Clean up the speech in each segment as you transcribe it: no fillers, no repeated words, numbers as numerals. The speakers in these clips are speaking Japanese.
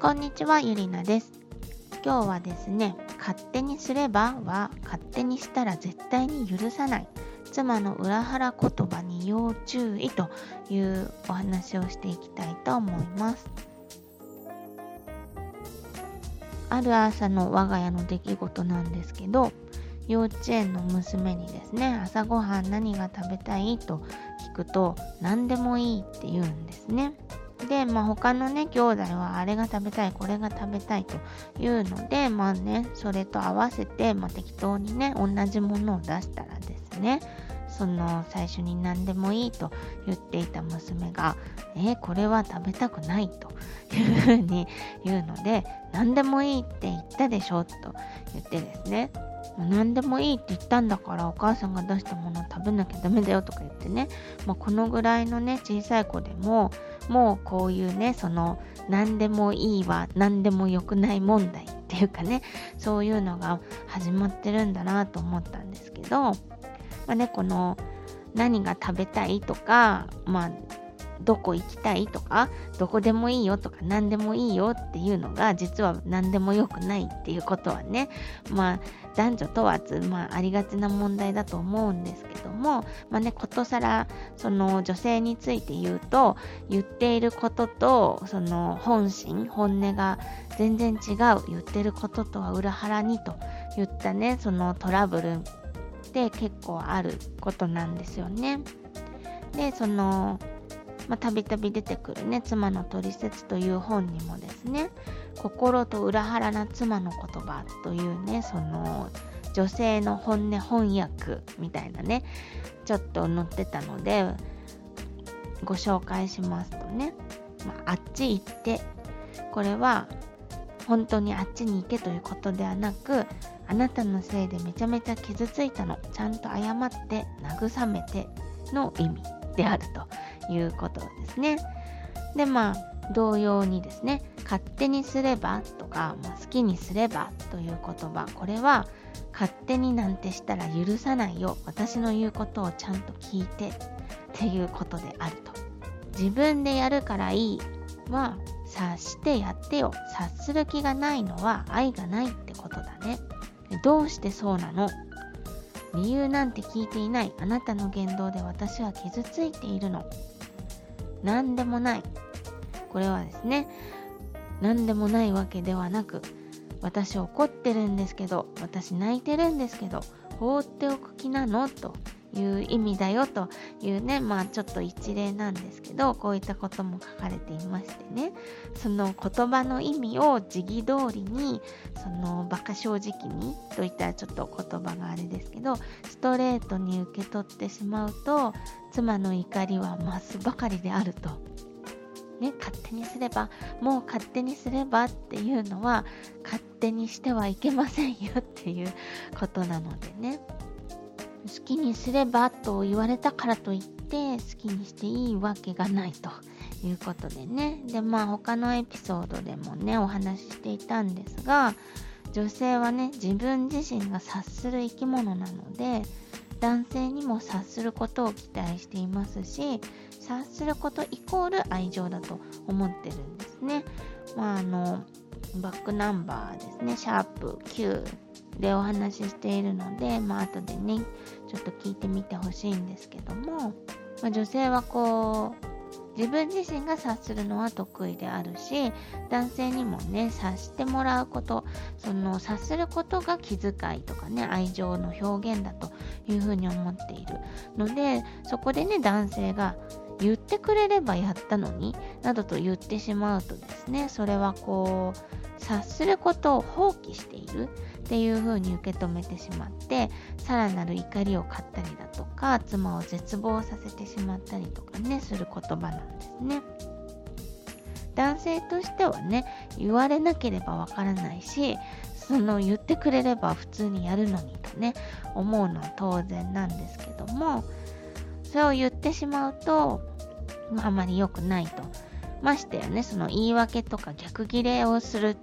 こんにちは、ゆりなです。今日はですね、勝手にすればは勝手にしたら絶対に許さない、妻の裏腹言葉に要注意というお話をしていきたいと思います。ある朝の我が家の出来事なんですけど、幼稚園の娘にですね、朝ごはん何が食べたいと聞くと、何でもいいって言うんですね。で、他のね、兄弟はあれが食べたい、これが食べたいというので、それと合わせて、適当にね、同じものを出したらですね、その最初に何でもいいと言っていた娘が、これは食べたくないというふうに言うので、何でもいいって言ったでしょと言ってですね、何でもいいって言ったんだからお母さんが出したものを食べなきゃダメだよとか言ってね、このぐらいのね、小さい子でももうこういうね、その何でもいいは何でもよくない問題っていうかね、そういうのが始まってるんだなと思ったんですけど、この何が食べたいとか、どこ行きたいとか、どこでもいいよとか、何でもいいよっていうのが実は何でもよくないっていうことはね、男女問わずありがちな問題だと思うんですけども、ことさらその女性について言うと、言っていることとその本音が全然違う、言ってることとは裏腹にと言ったね、そのトラブルって結構あることなんですよね。で、そのたびたび出てくるね、妻のトリセツという本にもですね、心と裏腹な妻の言葉というね、その女性の本音翻訳みたいなね、ちょっと載ってたのでご紹介しますとね、あっち行って、これは本当にあっちに行けということではなく、あなたのせいでめちゃめちゃ傷ついたの、ちゃんと謝って慰めての意味であるということですね。で、同様にですね、勝手にすればとか、好きにすればという言葉、これは勝手になんてしたら許さないよ、私の言うことをちゃんと聞いてっていうことであると。自分でやるからいいは察してやってよ、察する気がないのは愛がないってことだね。どうしてそうなの？理由なんて聞いていない、あなたの言動で私は傷ついているの。なんでもない、これはですね、なんでもないわけではなく、私怒ってるんですけど、私泣いてるんですけど、放っておく気なのという意味だよというね、ちょっと一例なんですけど、こういったことも書かれていましてね、その言葉の意味を時期通りに、その馬鹿正直にといったらちょっと言葉があれですけど、ストレートに受け取ってしまうと、妻の怒りは増すばかりであるとね。勝手にすれば、もう勝手にすればっていうのは勝手にしてはいけませんよっていうことなのでね、好きにすればと言われたからといって好きにしていいわけがないということでね。で、他のエピソードでもね、お話ししていたんですが、女性はね、自分自身が察する生き物なので、男性にも察することを期待していますし、察することイコール愛情だと思ってるんですね。バックナンバーですね、シャープ9でお話ししているので、後でねちょっと聞いてみてほしいんですけども、女性は自分自身が察するのは得意であるし、男性にもね察してもらうこと、その察することが気遣いとかね、愛情の表現だというふうに思っているので、そこでね、男性が言ってくれればやったのになどと言ってしまうとですね、それは察することを放棄しているっていう風に受け止めてしまって、さらなる怒りを買ったりだとか、妻を絶望させてしまったりとかね、する言葉なんですね。男性としてはね、言われなければわからないし、その言ってくれれば普通にやるのにとね、思うのは当然なんですけども、それを言ってしまうとあまり良くないと。ましてやね、その言い訳とか逆ギレをする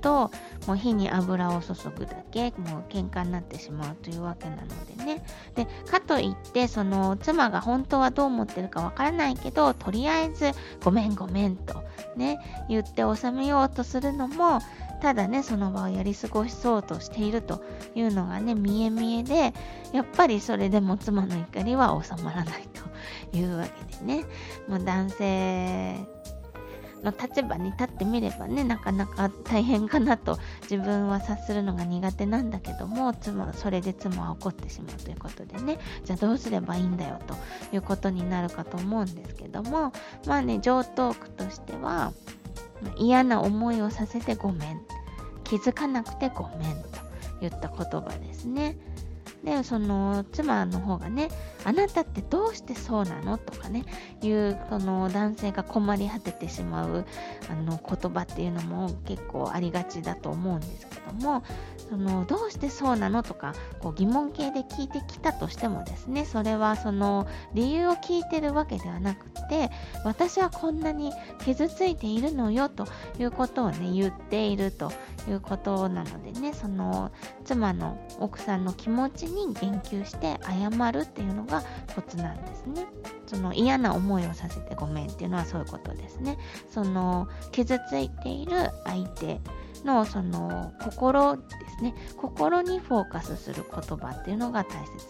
と、もう火に油を注ぐだけ、もう喧嘩になってしまうというわけなのでね。で、かといってその妻が本当はどう思ってるかわからないけど、とりあえずごめんごめんとね、言って収めようとするのも、ただねその場をやり過ごしそうとしているというのがね見え見えで、やっぱりそれでも妻の怒りは収まらないというわけでね、もう男性の立場に立ってみればね、なかなか大変かなと自分は察するのが苦手なんだけども、それで妻は怒ってしまうということでね、じゃあどうすればいいんだよということになるかと思うんですけども、まあね常套句としては、嫌な思いをさせてごめん、気づかなくてごめんと言った言葉ですね。でその妻の方がね、あなたってどうしてそうなのとかねいうその男性が困り果ててしまう言葉っていうのも結構ありがちだと思うんですけども、そのどうしてそうなのとかこう疑問形で聞いてきたとしてもですね、それはその理由を聞いてるわけではなくて、私はこんなに傷ついているのよということをね言っているということなのでね、その妻の奥さんの気持ちに言及して謝るっていうのがコツなんですね。その嫌な思いをさせてごめんっていうのはそういうことですね。その傷ついている相手のその心ですね、心にフォーカスする言葉っていうのが大切です。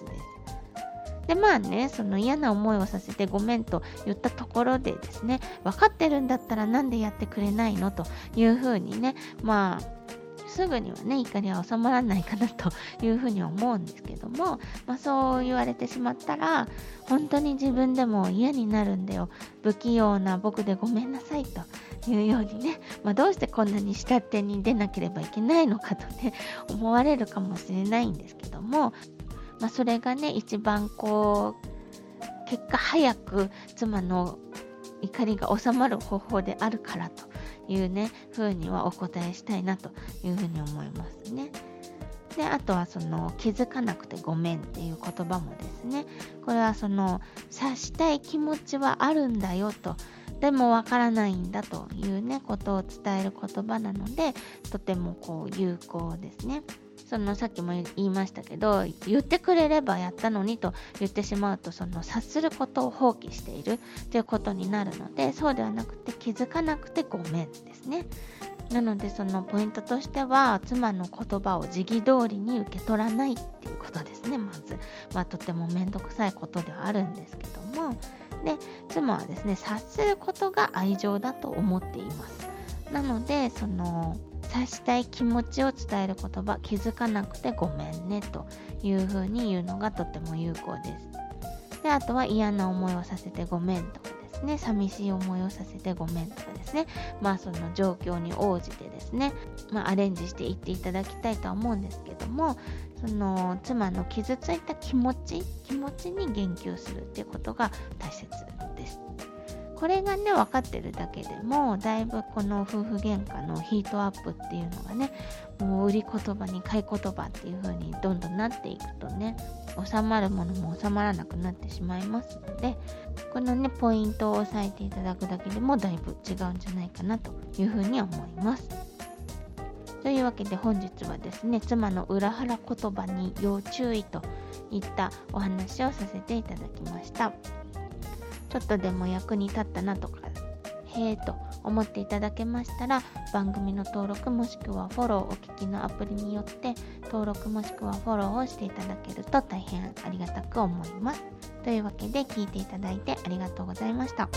でまあね、その嫌な思いをさせてごめんと言ったところでですね、分かってるんだったらなんでやってくれないのというふうにね、まあすぐにはね怒りは収まらないかなというふうに思うんですけども、まあ、そう言われてしまったら本当に自分でも嫌になるんだよ、不器用な僕でごめんなさいというようにね、まあ、どうしてこんなに下手に出なければいけないのかとね思われるかもしれないんですけども、まあ、それがね一番こう結果早く妻の怒りが収まる方法であるからというね風にはお答えしたいなというふうに思いますね。であとはその気づかなくてごめんっていう言葉もですね、これはその察したい気持ちはあるんだよと、でもわからないんだというねことを伝える言葉なので、とてもこう有効ですね。そのさっきも言いましたけど、言ってくれればやったのにと言ってしまうと、その察することを放棄しているということになるので、そうではなくて気づかなくてごめんですね。なのでそのポイントとしては、妻の言葉を時期通りに受け取らないっていうことですね。まず、まあ、とてもめんどくさいことではあるんですけども、で妻はですね察することが愛情だと思っています。なのでその察したい気持ちを伝える言葉、気づかなくてごめんねという風に言うのがとても有効です。であとは嫌な思いをさせてごめんとかですね、寂しい思いをさせてごめんとかですね、まあその状況に応じてですね、まあ、アレンジしていっていただきたいとは思うんですけども、その妻の傷ついた気持ちに言及するっていうことが大切です。これがね分かってるだけでもだいぶこの夫婦喧嘩のヒートアップっていうのがね、もう売り言葉に買い言葉っていう風にどんどんなっていくとね、収まるものも収まらなくなってしまいますので、このねポイントを押さえていただくだけでもだいぶ違うんじゃないかなという風に思います。というわけで本日はですね、妻の裏腹言葉に要注意といったお話をさせていただきました。ちょっとでも役に立ったなとかへーと思っていただけましたら、番組の登録もしくはフォロー、お聞きのアプリによって登録もしくはフォローをしていただけると大変ありがたく思います。というわけで聞いていただいてありがとうございました。